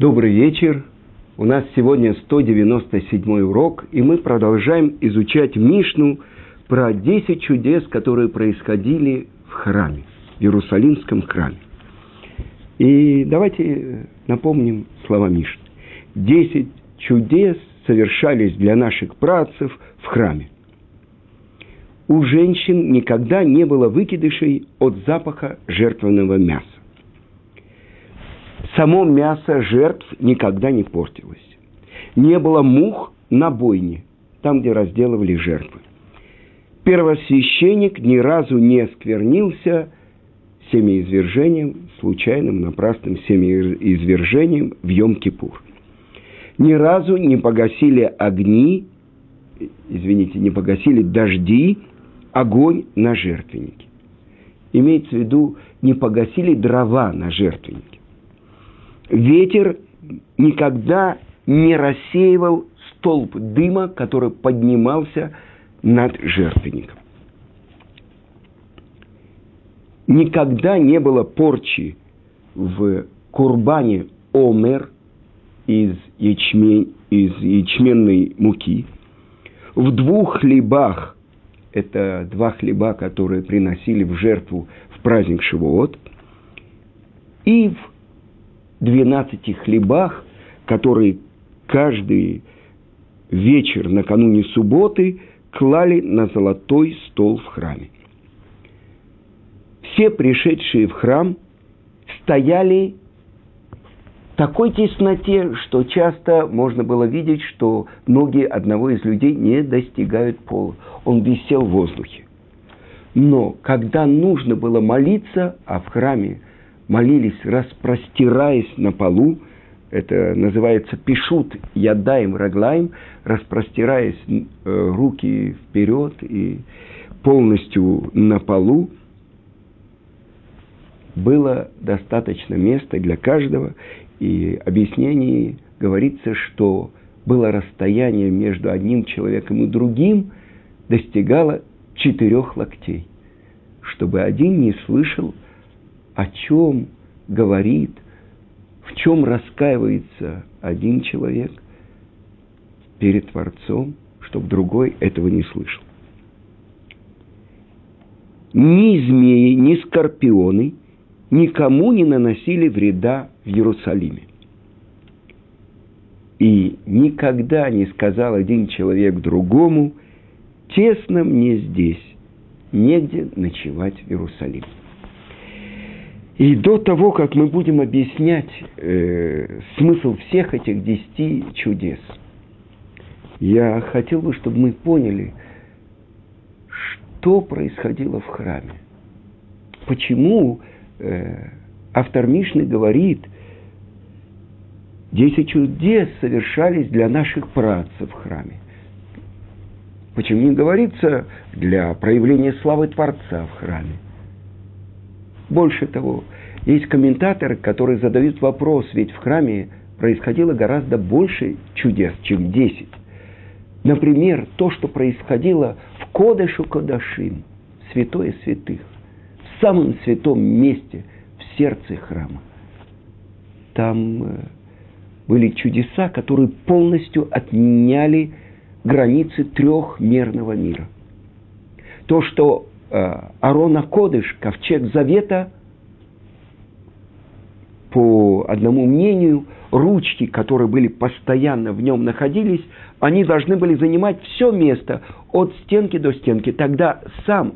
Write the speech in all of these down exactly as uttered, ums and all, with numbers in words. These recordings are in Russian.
Добрый вечер. У нас сегодня сто девяносто седьмой урок, и мы продолжаем изучать Мишну про десять чудес, которые происходили в храме, в Иерусалимском храме. И давайте напомним слова Мишны. десять чудес совершались для наших праотцев в храме. У женщин никогда не было выкидышей от запаха жертвенного мяса. Само мясо жертв никогда не портилось. Не было мух на бойне, там, где разделывали жертвы. Первосвященник ни разу не осквернился семяизвержением, случайным, напрасным семяизвержением в Йом-Кипур. Ни разу не погасили огни, извините, не погасили дожди, огонь на жертвеннике. Имеется в виду, не погасили дрова на жертвеннике. Ветер никогда не рассеивал столб дыма, который поднимался над жертвенником. Никогда не было порчи в курбане Омер из, ячмень, из ячменной муки. В двух хлебах, это два хлеба, которые приносили в жертву в праздник Шавуот, и в двенадцати хлебах, которые каждый вечер накануне субботы клали на золотой стол в храме. Все пришедшие в храм стояли в такой тесноте, что часто можно было видеть, что ноги одного из людей не достигают пола. Он висел в воздухе. Но когда нужно было молиться, а в храме молились, распростираясь на полу, это называется пишут ядаем раглаем, распростираясь э, руки вперед и полностью на полу, было достаточно места для каждого, и в объяснении говорится, что было расстояние между одним человеком и другим достигало четырех локтей, чтобы один не слышал, о чем говорит, в чем раскаивается один человек перед Творцом, чтобы другой этого не слышал. Ни змеи, ни скорпионы никому не наносили вреда в Иерусалиме. И никогда не сказал один человек другому: «Тесно мне здесь, негде ночевать в Иерусалиме». И до того, как мы будем объяснять э, смысл всех этих десяти чудес, я хотел бы, чтобы мы поняли, что происходило в храме. Почему э, автор Мишны говорит, десять чудес совершались для наших праотцев в храме. Почему не говорится для проявления славы Творца в храме? Больше того, есть комментаторы, которые задают вопрос, ведь в храме происходило гораздо больше чудес, чем десять. Например, то, что происходило в Кодеш ха-Кодашим, святое святых, в самом святом месте, в сердце храма. Там были чудеса, которые полностью отменяли границы трехмерного мира. То, что Арон Кодыш, ковчег Завета, по одному мнению, ручки, которые были постоянно в нем находились, они должны были занимать все место от стенки до стенки. Тогда сам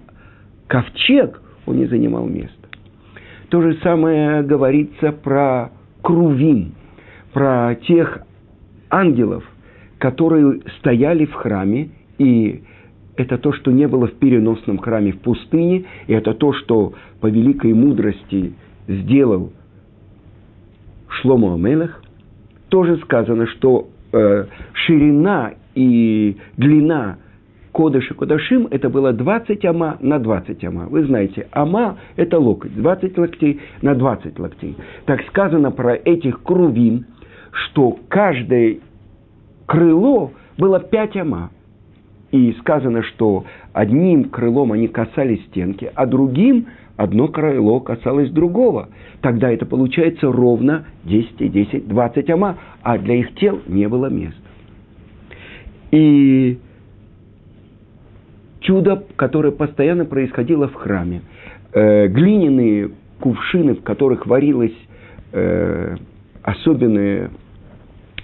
ковчег, он не занимал места. То же самое говорится про Крувин, про тех ангелов, которые стояли в храме, и это то, что не было в переносном храме в пустыне, и это то, что по великой мудрости сделал Шломо Амелах. Тоже сказано, что э, ширина и длина Кодеш ха-Кодашим это было двадцать ама на двадцать ама. Вы знаете, ама – это локоть, двадцать локтей на двадцать локтей. Так сказано про этих крувим, что каждое крыло было пять ама. И сказано, что одним крылом они касались стенки, а другим одно крыло касалось другого. Тогда это получается ровно десять, десять, двадцать ама, а для их тел не было места. И чудо, которое постоянно происходило в храме. Э, глиняные кувшины, в которых варилась э, особенная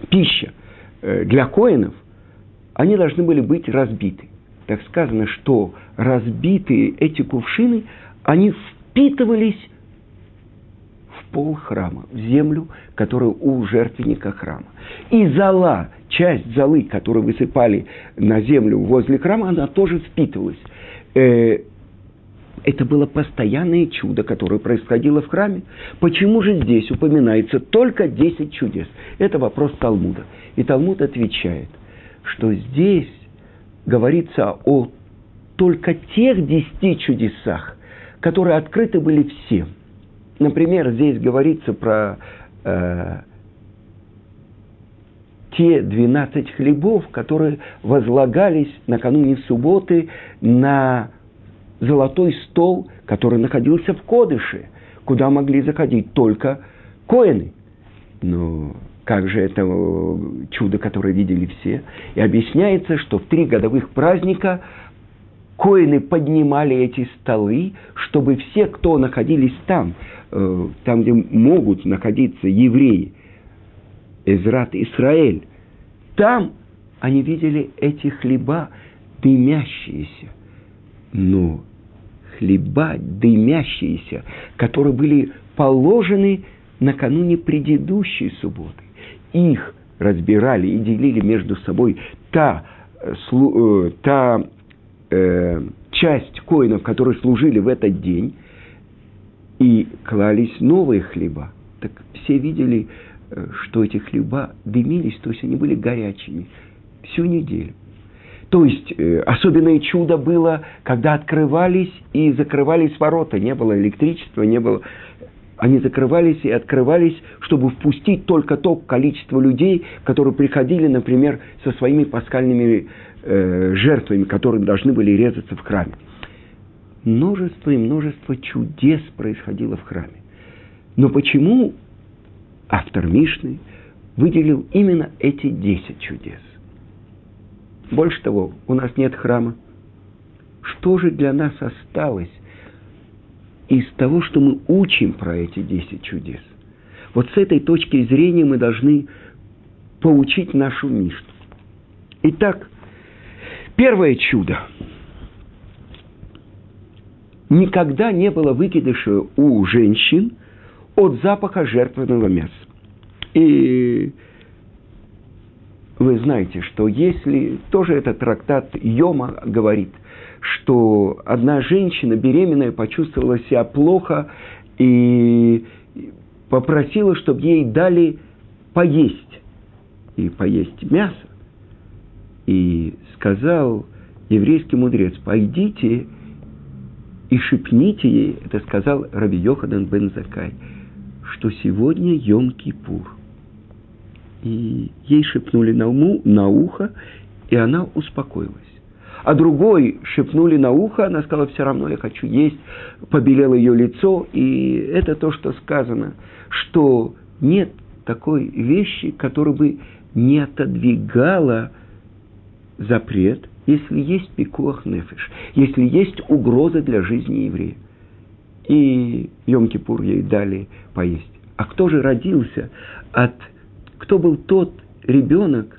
пища э, для коэнов, они должны были быть разбиты. Так сказано, что разбитые эти кувшины, они впитывались в пол храма, в землю, которая у жертвенника храма. И зола, часть золы, которую высыпали на землю возле храма, она тоже впитывалась. Это было постоянное чудо, которое происходило в храме. Почему же здесь упоминается только десять чудес? Это вопрос Талмуда. И Талмуд отвечает, что здесь говорится о только тех десяти чудесах, которые открыты были всем. Например, здесь говорится про э, те двенадцать хлебов, которые возлагались накануне субботы на золотой стол, который находился в Кодыше, куда могли заходить только коэны. Но как же это чудо, которое видели все? И объясняется, что в три годовых праздника коэны поднимали эти столы, чтобы все, кто находились там, там, где могут находиться евреи, Эзрат Исраэль, там они видели эти хлеба, дымящиеся. Но хлеба, дымящиеся, которые были положены накануне предыдущей субботы, их разбирали и делили между собой та, та э, часть коинов, которые служили в этот день, и клались новые хлеба. Так все видели, что эти хлеба дымились, то есть они были горячими всю неделю. То есть э, особенное чудо было, когда открывались и закрывались ворота, не было электричества, не было... Они закрывались и открывались, чтобы впустить только то количество людей, которые приходили, например, со своими пасхальными э, жертвами, которые должны были резаться в храме. Множество и множество чудес происходило в храме. Но почему автор Мишны выделил именно эти десять чудес? Больше того, у нас нет храма. Что же для нас осталось из того, что мы учим про эти десять чудес? Вот с этой точки зрения мы должны поучить нашу Мишну. Итак, первое чудо. Никогда не было выкидыша у женщин от запаха жертвенного мяса. И вы знаете, что если... Тоже этот трактат Йома говорит, что одна женщина беременная почувствовала себя плохо и попросила, чтобы ей дали поесть. И поесть мясо. И сказал еврейский мудрец: пойдите и шепните ей, это сказал Раби Йохадан Бен Закай, что сегодня Йом-Кипур. И ей шепнули на, уму, на ухо, и она успокоилась. А другой шепнули на ухо, она сказала: все равно я хочу есть, побелело ее лицо. И это то, что сказано, что нет такой вещи, которая бы не отодвигала запрет, если есть пикуах нефеш, если есть угроза для жизни еврея. И Йом-Кипур ей дали поесть. А кто же родился от... Кто был тот ребенок,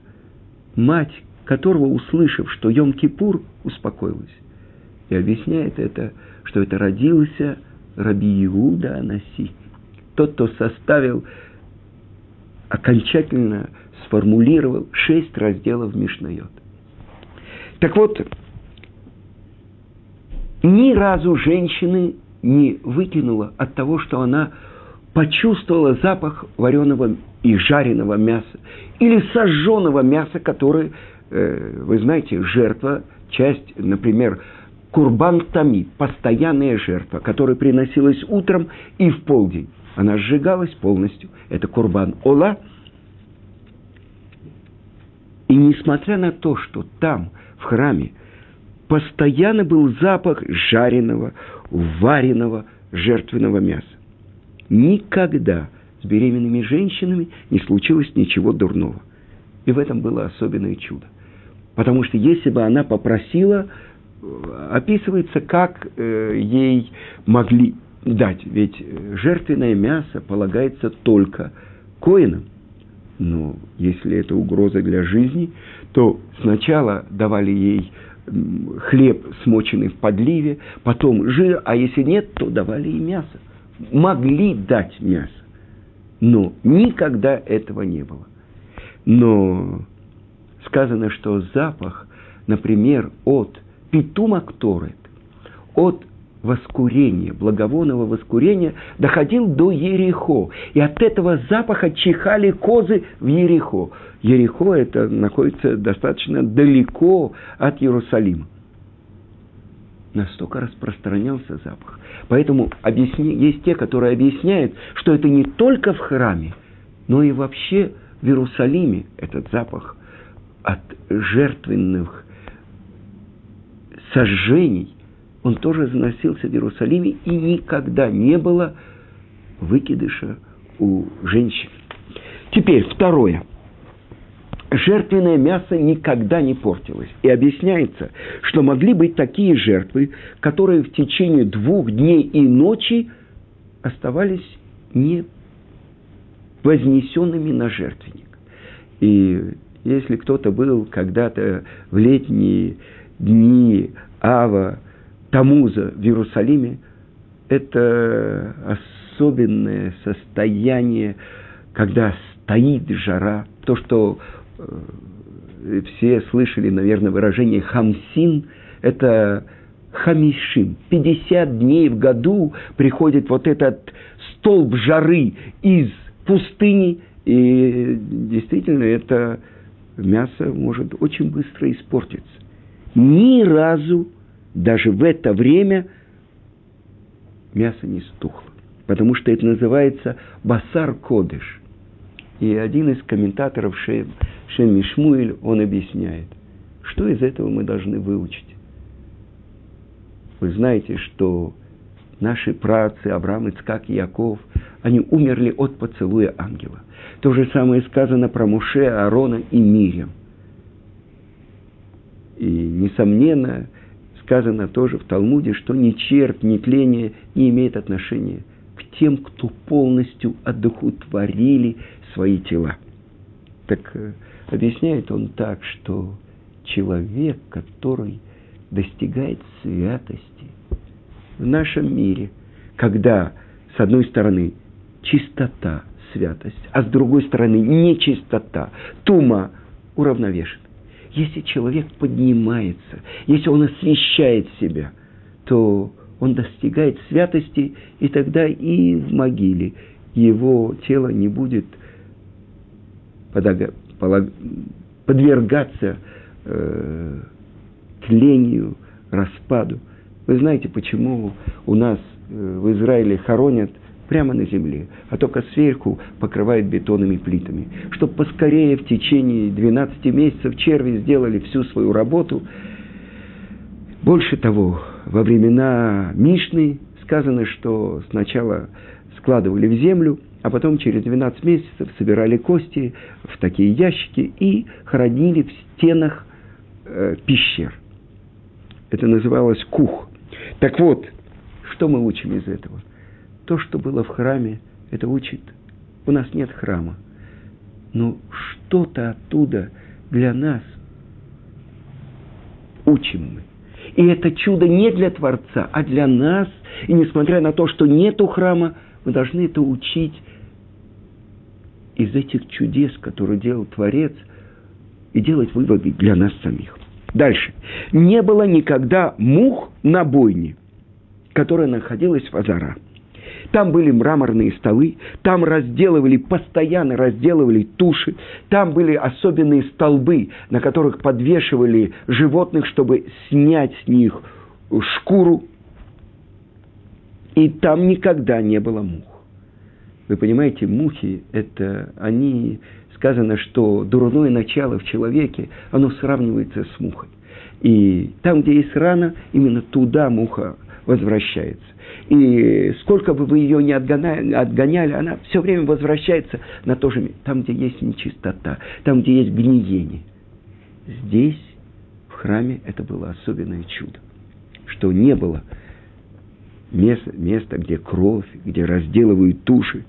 мать которого, услышав, что Йом-Кипур, успокоилась? И объясняет это, что это родился Раби Иуда Наси. Тот, кто составил, окончательно сформулировал шесть разделов Мишнайот. Так вот, ни разу женщины не выкинула от того, что она почувствовала запах вареного и жареного мяса, или сожженного мяса, которое, вы знаете, жертва, часть, например, курбан тамид, постоянная жертва, которая приносилась утром и в полдень. Она сжигалась полностью. Это курбан ола. И несмотря на то, что там, в храме, постоянно был запах жареного, вареного, жертвенного мяса. Никогда с беременными женщинами не случилось ничего дурного. И в этом было особенное чудо. Потому что если бы она попросила, описывается, как э, ей могли дать. Ведь жертвенное мясо полагается только коэнам. Но если это угроза для жизни, то сначала давали ей хлеб, смоченный в подливе, потом жир, а если нет, то давали и мясо. Могли дать мясо, но никогда этого не было. Но сказано, что запах, например, от Питума Кторет, от воскурения, благовонного воскурения, доходил до Ерехо. И от этого запаха чихали козы в Ерехо. Ерехо это находится достаточно далеко от Иерусалима. Настолько распространялся запах. Поэтому объясни, есть те, которые объясняют, что это не только в храме, но и вообще в Иерусалиме этот запах от жертвенных сожжений, он тоже заносился в Иерусалиме, и никогда не было выкидыша у женщин. Теперь второе. Жертвенное мясо никогда не портилось. И объясняется, что могли быть такие жертвы, которые в течение двух дней и ночи оставались не вознесенными на жертвенник. И если кто-то был когда-то в летние дни Ава-Тамуза в Иерусалиме, это особенное состояние, когда стоит жара, то, что все слышали, наверное, выражение «хамсин», это хамишим. пятьдесят дней в году приходит вот этот столб жары из пустыни, и действительно это мясо может очень быстро испортиться. Ни разу, даже в это время, мясо не стухло, потому что это называется басар кодыш. И один из комментаторов, Шем Мишмуэль, он объясняет, что из этого мы должны выучить. Вы знаете, что наши праотцы Авраам, Ицхак и Яков, они умерли от поцелуя ангела. То же самое сказано про Муше, Аарона и Мирьем. И, несомненно, сказано тоже в Талмуде, что ни червь, ни тление не имеет отношения к тем, кто полностью одухотворили свои тела. Так объясняет он так, что человек, который достигает святости в нашем мире, когда, с одной стороны, чистота, святость, а с другой стороны, нечистота, тума, уравновешен. Если человек поднимается, если он освещает себя, то он достигает святости, и тогда и в могиле его тело не будет подвергаться э, тлению, распаду. Вы знаете, почему у нас э, в Израиле хоронят прямо на земле, а только сверху покрывают бетонными плитами, чтобы поскорее в течение двенадцати месяцев черви сделали всю свою работу. Больше того, во времена Мишны сказано, что сначала складывали в землю, а потом через двенадцать месяцев собирали кости в такие ящики и хоронили в стенах э, пещер. Это называлось кух. Так вот, что мы учим из этого? То, что было в храме, это учит. У нас нет храма. Но что-то оттуда для нас учим мы. И это чудо не для Творца, а для нас. И несмотря на то, что нету храма, мы должны это учить из этих чудес, которые делал Творец, и делать выводы для нас самих. Дальше. Не было никогда мух на бойне, которая находилась в Азара. Там были мраморные столы, там разделывали, постоянно разделывали туши, там были особенные столбы, на которых подвешивали животных, чтобы снять с них шкуру. И там никогда не было мух. Вы понимаете, мухи, это они, сказано, что дурное начало в человеке, оно сравнивается с мухой. И там, где есть рана, именно туда муха возвращается. И сколько бы вы ее ни отгоняли, отгоняли, она все время возвращается на то же место. Там, где есть нечистота, там, где есть гниение. Здесь, в храме, это было особенное чудо, что не было места, места, где кровь, где разделывают туши.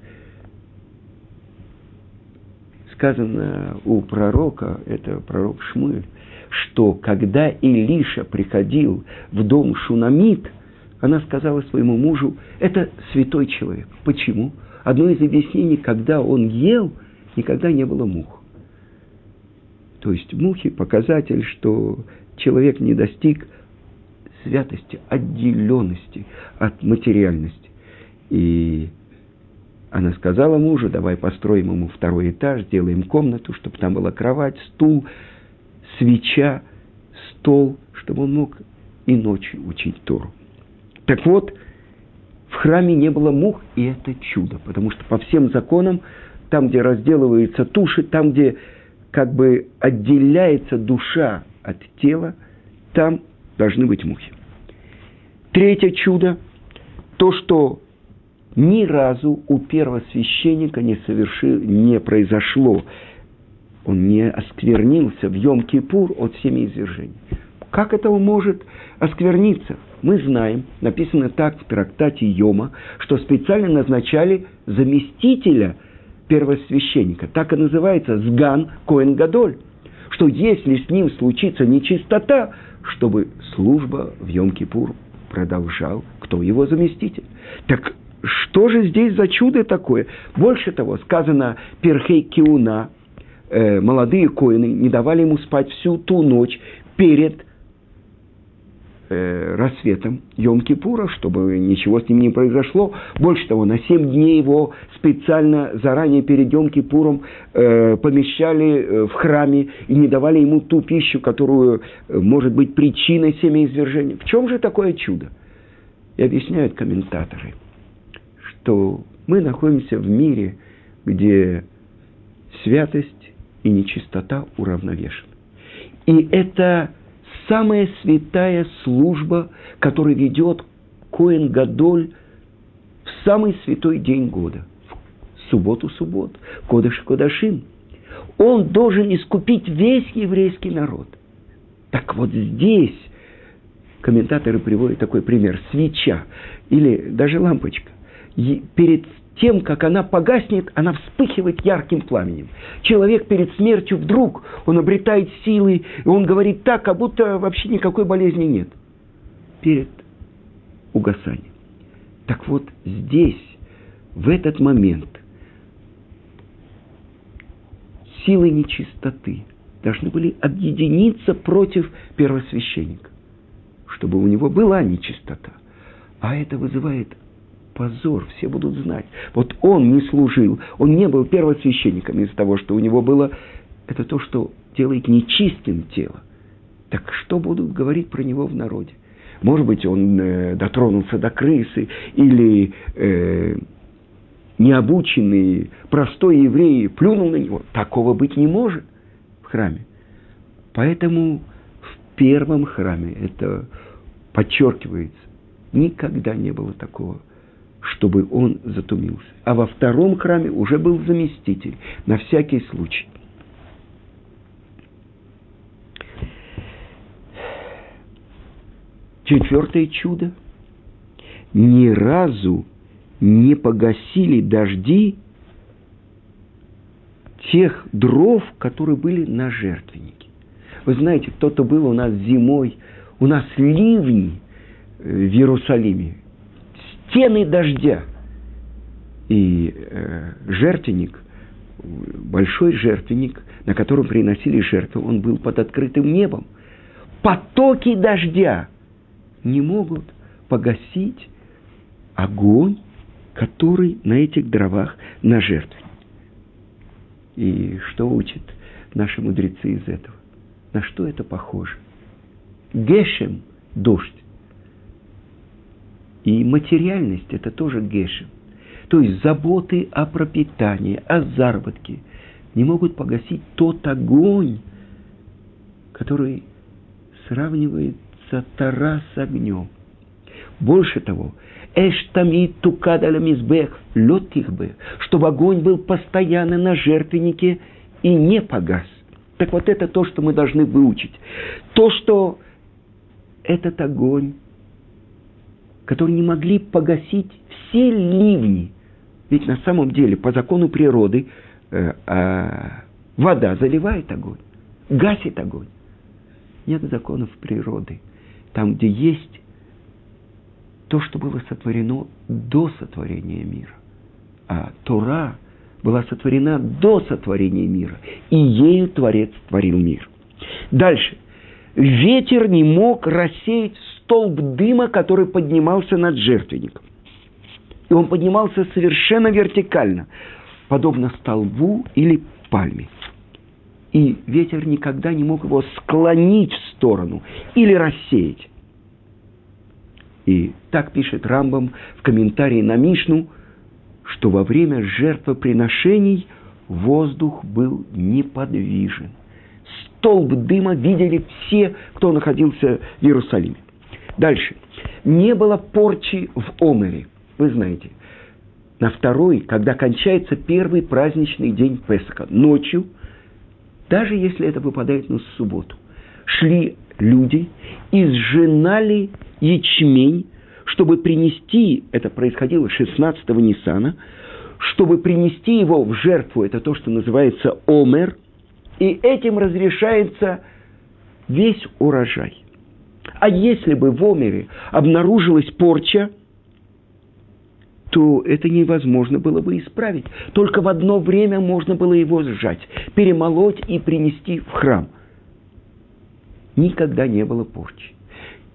Сказано у пророка, это пророк Шмуль, что когда Элиша приходил в дом Шунамит, она сказала своему мужу, это святой человек. Почему? Одно из объяснений, когда он ел, никогда не было мух. То есть мухи – показатель, что человек не достиг святости, отделенности от материальности. И она сказала мужу, давай построим ему второй этаж, сделаем комнату, чтобы там была кровать, стул, свеча, стол, чтобы он мог и ночью учить Тору. Так вот, в храме не было мух, и это чудо, потому что по всем законам, там, где разделываются туши, там, где как бы отделяется душа от тела, там должны быть мухи. Третье чудо, то, что ни разу у первосвященника не, соверши, не произошло, он не осквернился в Йом-Кипур от семяизвержений. Как это он может оскверниться? Мы знаем, написано так в трактате Йома, что специально назначали заместителя первосвященника. Так и называется «Сган Коэн Гадоль», что если с ним случится нечистота, чтобы служба в Йом-Кипур продолжал, кто его заместитель. Так что же здесь за чудо такое? Больше того, сказано «Перхей Киуна», э, молодые коэны не давали ему спать всю ту ночь перед рассветом Йом-Кипура, чтобы ничего с ним не произошло. Больше того, на семь дней его специально заранее перед Йом-Кипуром э, помещали в храме и не давали ему ту пищу, которую может быть причиной семяизвержения. В чем же такое чудо? И объясняют комментаторы, что мы находимся в мире, где святость и нечистота уравновешены. И это самая святая служба, которую ведет Коэн Гадоль в самый святой день года, в субботу-суббот, Кодеш ха-Кодашим. Он должен искупить весь еврейский народ. Так вот здесь комментаторы приводят такой пример. Свеча или даже лампочка. И перед тем, как она погаснет, она вспыхивает ярким пламенем. Человек перед смертью вдруг, он обретает силы, и он говорит так, как будто вообще никакой болезни нет. Перед угасанием. Так вот, здесь, в этот момент, силы нечистоты должны были объединиться против первосвященника, чтобы у него была нечистота. А это вызывает позор, все будут знать. Вот он не служил, он не был первосвященником из-за того, что у него было... Это то, что делает нечистым тело. Так что будут говорить про него в народе? Может быть, он э, дотронулся до крысы, или э, необученный, простой еврей плюнул на него. Такого быть не может в храме. Поэтому в первом храме, это подчеркивается, никогда не было такого, чтобы он затумился. А во втором храме уже был заместитель, на всякий случай. Четвертое чудо. Ни разу не погасили дожди тех дров, которые были на жертвеннике. Вы знаете, кто-то был у нас зимой, у нас ливни в Иерусалиме, стены дождя. И э, жертвенник, большой жертвенник, на котором приносили жертву, он был под открытым небом. Потоки дождя не могут погасить огонь, который на этих дровах на жертвеннике. И что учат наши мудрецы из этого? На что это похоже? Гешем – дождь. И материальность – это тоже гешем. то есть заботы о пропитании, о заработке, не могут погасить тот огонь, который сравнивается тара с огнем. Больше того, эштами тукадаль мизбех лётихбех, чтобы огонь был постоянно на жертвеннике и не погас. Так вот это то, что мы должны выучить. То, что этот огонь, который не могли погасить все ливни, ведь на самом деле по закону природы э, э, вода заливает огонь, гасит огонь. Нет законов природы. Там, где есть то, что было сотворено до сотворения мира. А Тора была сотворена до сотворения мира. И ею Творец творил мир. Дальше. Ветер не мог рассеять столб дыма, который поднимался над жертвенником. И он поднимался совершенно вертикально, подобно столбу или пальме. И ветер никогда не мог его склонить в сторону или рассеять. И так пишет Рамбам в комментарии на Мишну, что во время жертвоприношений воздух был неподвижен. Столб дыма видели все, кто находился в Иерусалиме. Дальше. Не было порчи в Омере. Вы знаете, на второй, когда кончается первый праздничный день Песха, ночью, даже если это выпадает на субботу, шли люди и сжинали ячмень, чтобы принести, это происходило шестнадцатого Ниссана, чтобы принести его в жертву, это то, что называется омер, и этим разрешается весь урожай. А если бы в омере обнаружилась порча, то это невозможно было бы исправить. Только в одно время можно было его сжать, перемолоть и принести в храм. Никогда не было порчи.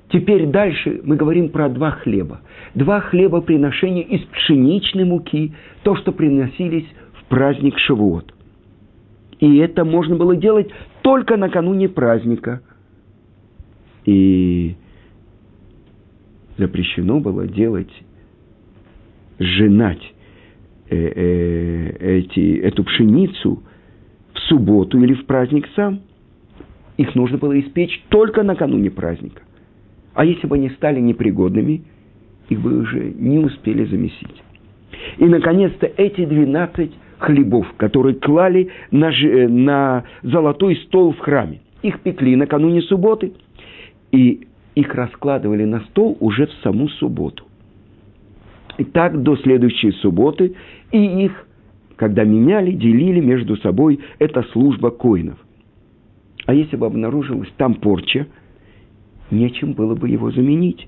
Теперь дальше мы говорим про два хлеба. Два хлебоприношения из пшеничной муки, то, что приносились в праздник Шавуот. И это можно было делать только накануне праздника. И запрещено было делать, сжинать эти, эту пшеницу в субботу или в праздник сам. Их нужно было испечь только накануне праздника. А если бы они стали непригодными, их бы уже не успели замесить. И, наконец-то, эти двенадцать хлебов, которые клали на, ж... на золотой стол в храме, их пекли накануне субботы, и их раскладывали на стол уже в саму субботу. И так до следующей субботы, и их, когда меняли, делили между собой, это служба коинов. А если бы обнаружилась там порча, нечем было бы его заменить.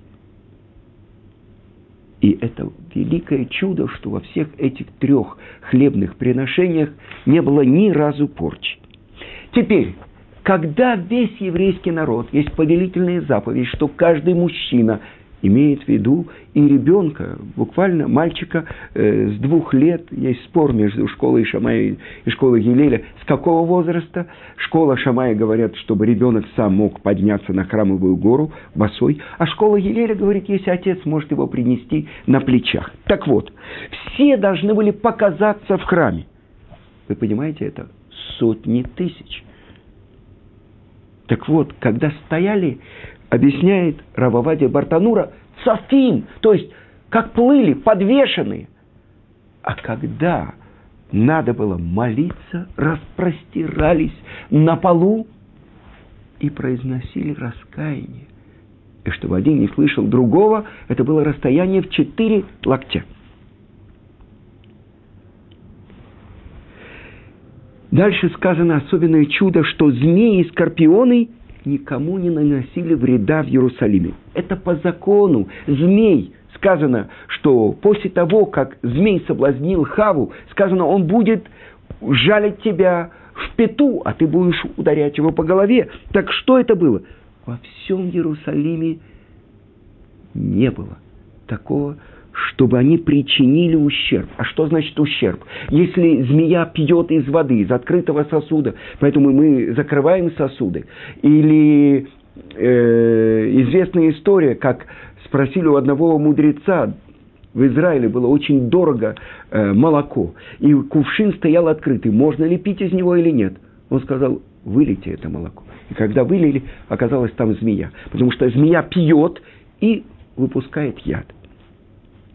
И это великое чудо, что во всех этих трех хлебных приношениях не было ни разу порчи. Теперь, когда весь еврейский народ, есть повелительная заповедь, что каждый мужчина имеет в виду и ребенка, буквально мальчика э, с двух лет, есть спор между школой Шамая и школой Елеля, с какого возраста. Школа Шамая говорят, чтобы ребенок сам мог подняться на храмовую гору босой, а школа Елеля говорит, если отец может его принести на плечах. Так вот, все должны были показаться в храме. Вы понимаете, это сотни тысяч. Так вот, когда стояли, объясняет Рав Авадия Бартанура, цафим, то есть как плыли, подвешенные. А когда надо было молиться, распростирались на полу и произносили раскаяние. И чтобы один не слышал другого, это было расстояние в четыре локтя. Дальше сказано особенное чудо, что змеи и скорпионы никому не наносили вреда в Иерусалиме. Это по закону. Змей. Сказано, что после того, как змей соблазнил Хаву, сказано, он будет жалить тебя в пяту, а ты будешь ударять его по голове. Так что это было? Во всем Иерусалиме не было такого, чтобы они причинили ущерб. А что значит ущерб? Если змея пьет из воды, из открытого сосуда, поэтому мы закрываем сосуды. Или э, известная история, как спросили у одного мудреца, в Израиле было очень дорого э, молоко, и кувшин стоял открытый, можно ли пить из него или нет. Он сказал: вылейте это молоко. И когда вылили, оказалась там змея, потому что змея пьет и выпускает яд.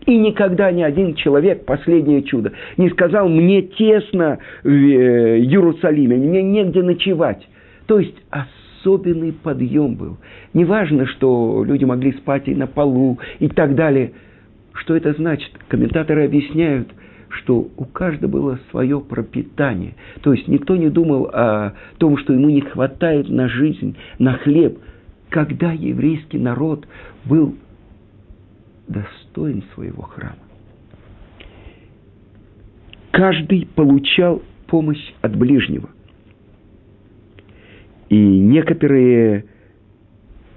И никогда ни один человек, последнее чудо, не сказал: мне тесно в Иерусалиме, мне негде ночевать. То есть особенный подъем был. Неважно, что люди могли спать и на полу, и так далее. Что это значит? Комментаторы объясняют, что у каждого было свое пропитание. То есть никто не думал о том, что ему не хватает на жизнь, на хлеб. Когда еврейский народ был достоин своего храма, каждый получал помощь от ближнего. И некоторые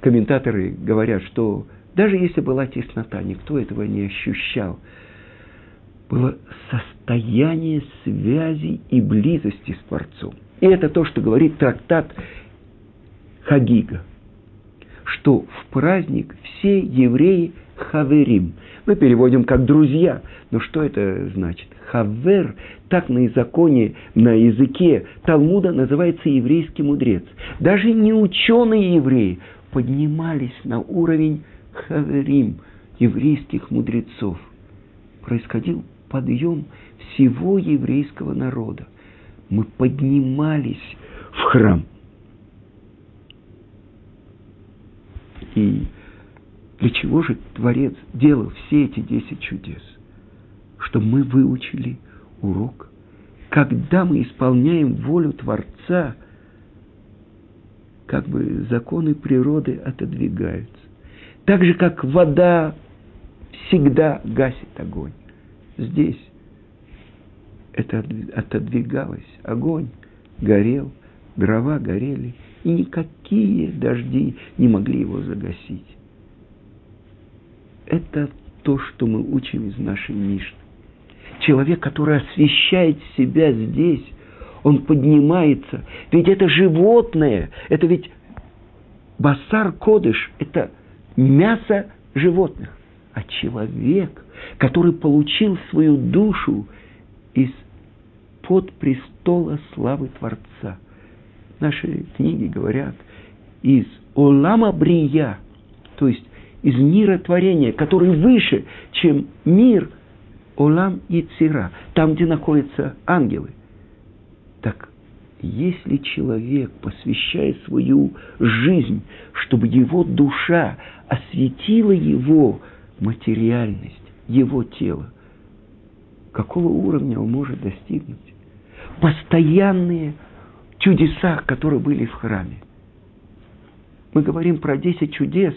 комментаторы говорят, что даже если была теснота, никто этого не ощущал. Было состояние связи и близости с Творцом. И это то, что говорит трактат Хагига, что в праздник все евреи хаверим. Мы переводим как «друзья». Но что это значит? Хавер, так на законе, на языке Талмуда называется еврейский мудрец. Даже не ученые евреи поднимались на уровень хаверим, еврейских мудрецов. Происходил подъем всего еврейского народа. Мы поднимались в храм. И для чего же Творец делал все эти десять чудес? Чтобы мы выучили урок. Когда мы исполняем волю Творца, как бы законы природы отодвигаются. Так же, как вода всегда гасит огонь. Здесь это отодвигалось. Огонь горел, дрова горели, и никакие дожди не могли его загасить. Это то, что мы учим из нашей Мишны. Человек, который освещает себя здесь, он поднимается. Ведь это животное, это ведь басар кодыш, это мясо животных. А человек, который получил свою душу из-под престола славы Творца. Наши книги говорят: из олама брия, то есть из мира творения, который выше, чем мир олам и цира, там, где находятся ангелы. Так, если человек посвящает свою жизнь, чтобы его душа осветила его материальность, его тело, какого уровня он может достигнуть? Постоянные чудеса, которые были в храме. Мы говорим про десять чудес,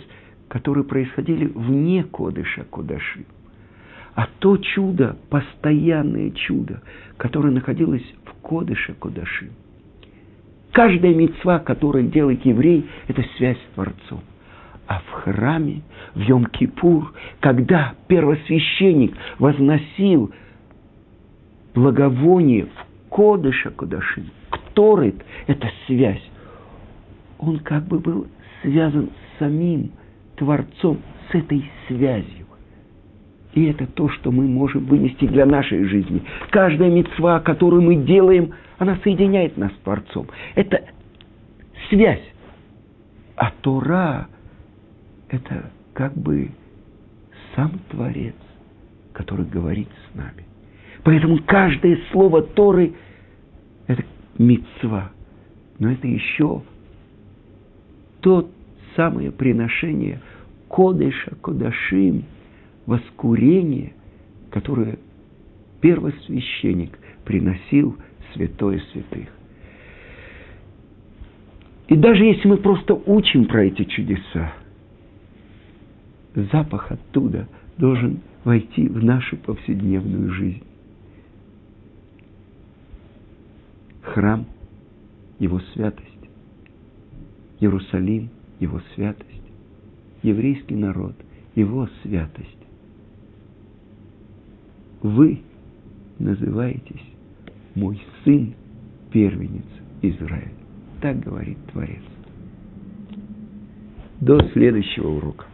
которые происходили вне Кодеш ха-Кодашим. А то чудо, постоянное чудо, которое находилось в Кодеш ха-Кодашим. Каждая мецва, которую делает еврей, это связь с Творцом. А в храме, в Йом-Кипур, когда первосвященник возносил благовоние в Кодеш ха-Кодашим, Кторет, это связь, он как бы был связан с самим Творцом, с этой связью. И это то, что мы можем вынести для нашей жизни. Каждая мицва, которую мы делаем, она соединяет нас с Творцом. Это связь. А Тора – это как бы сам Творец, который говорит с нами. Поэтому каждое слово Торы – это мицва. Но это еще тот самое приношение Кодеш ха-Кодашим, воскурение, которое первосвященник приносил святое святых. И даже если мы просто учим про эти чудеса, запах оттуда должен войти в нашу повседневную жизнь. Храм, его святость, Иерусалим, его святость, еврейский народ, его святость. Вы называетесь мой сын, первенец Израиля. Так говорит Творец. До следующего урока.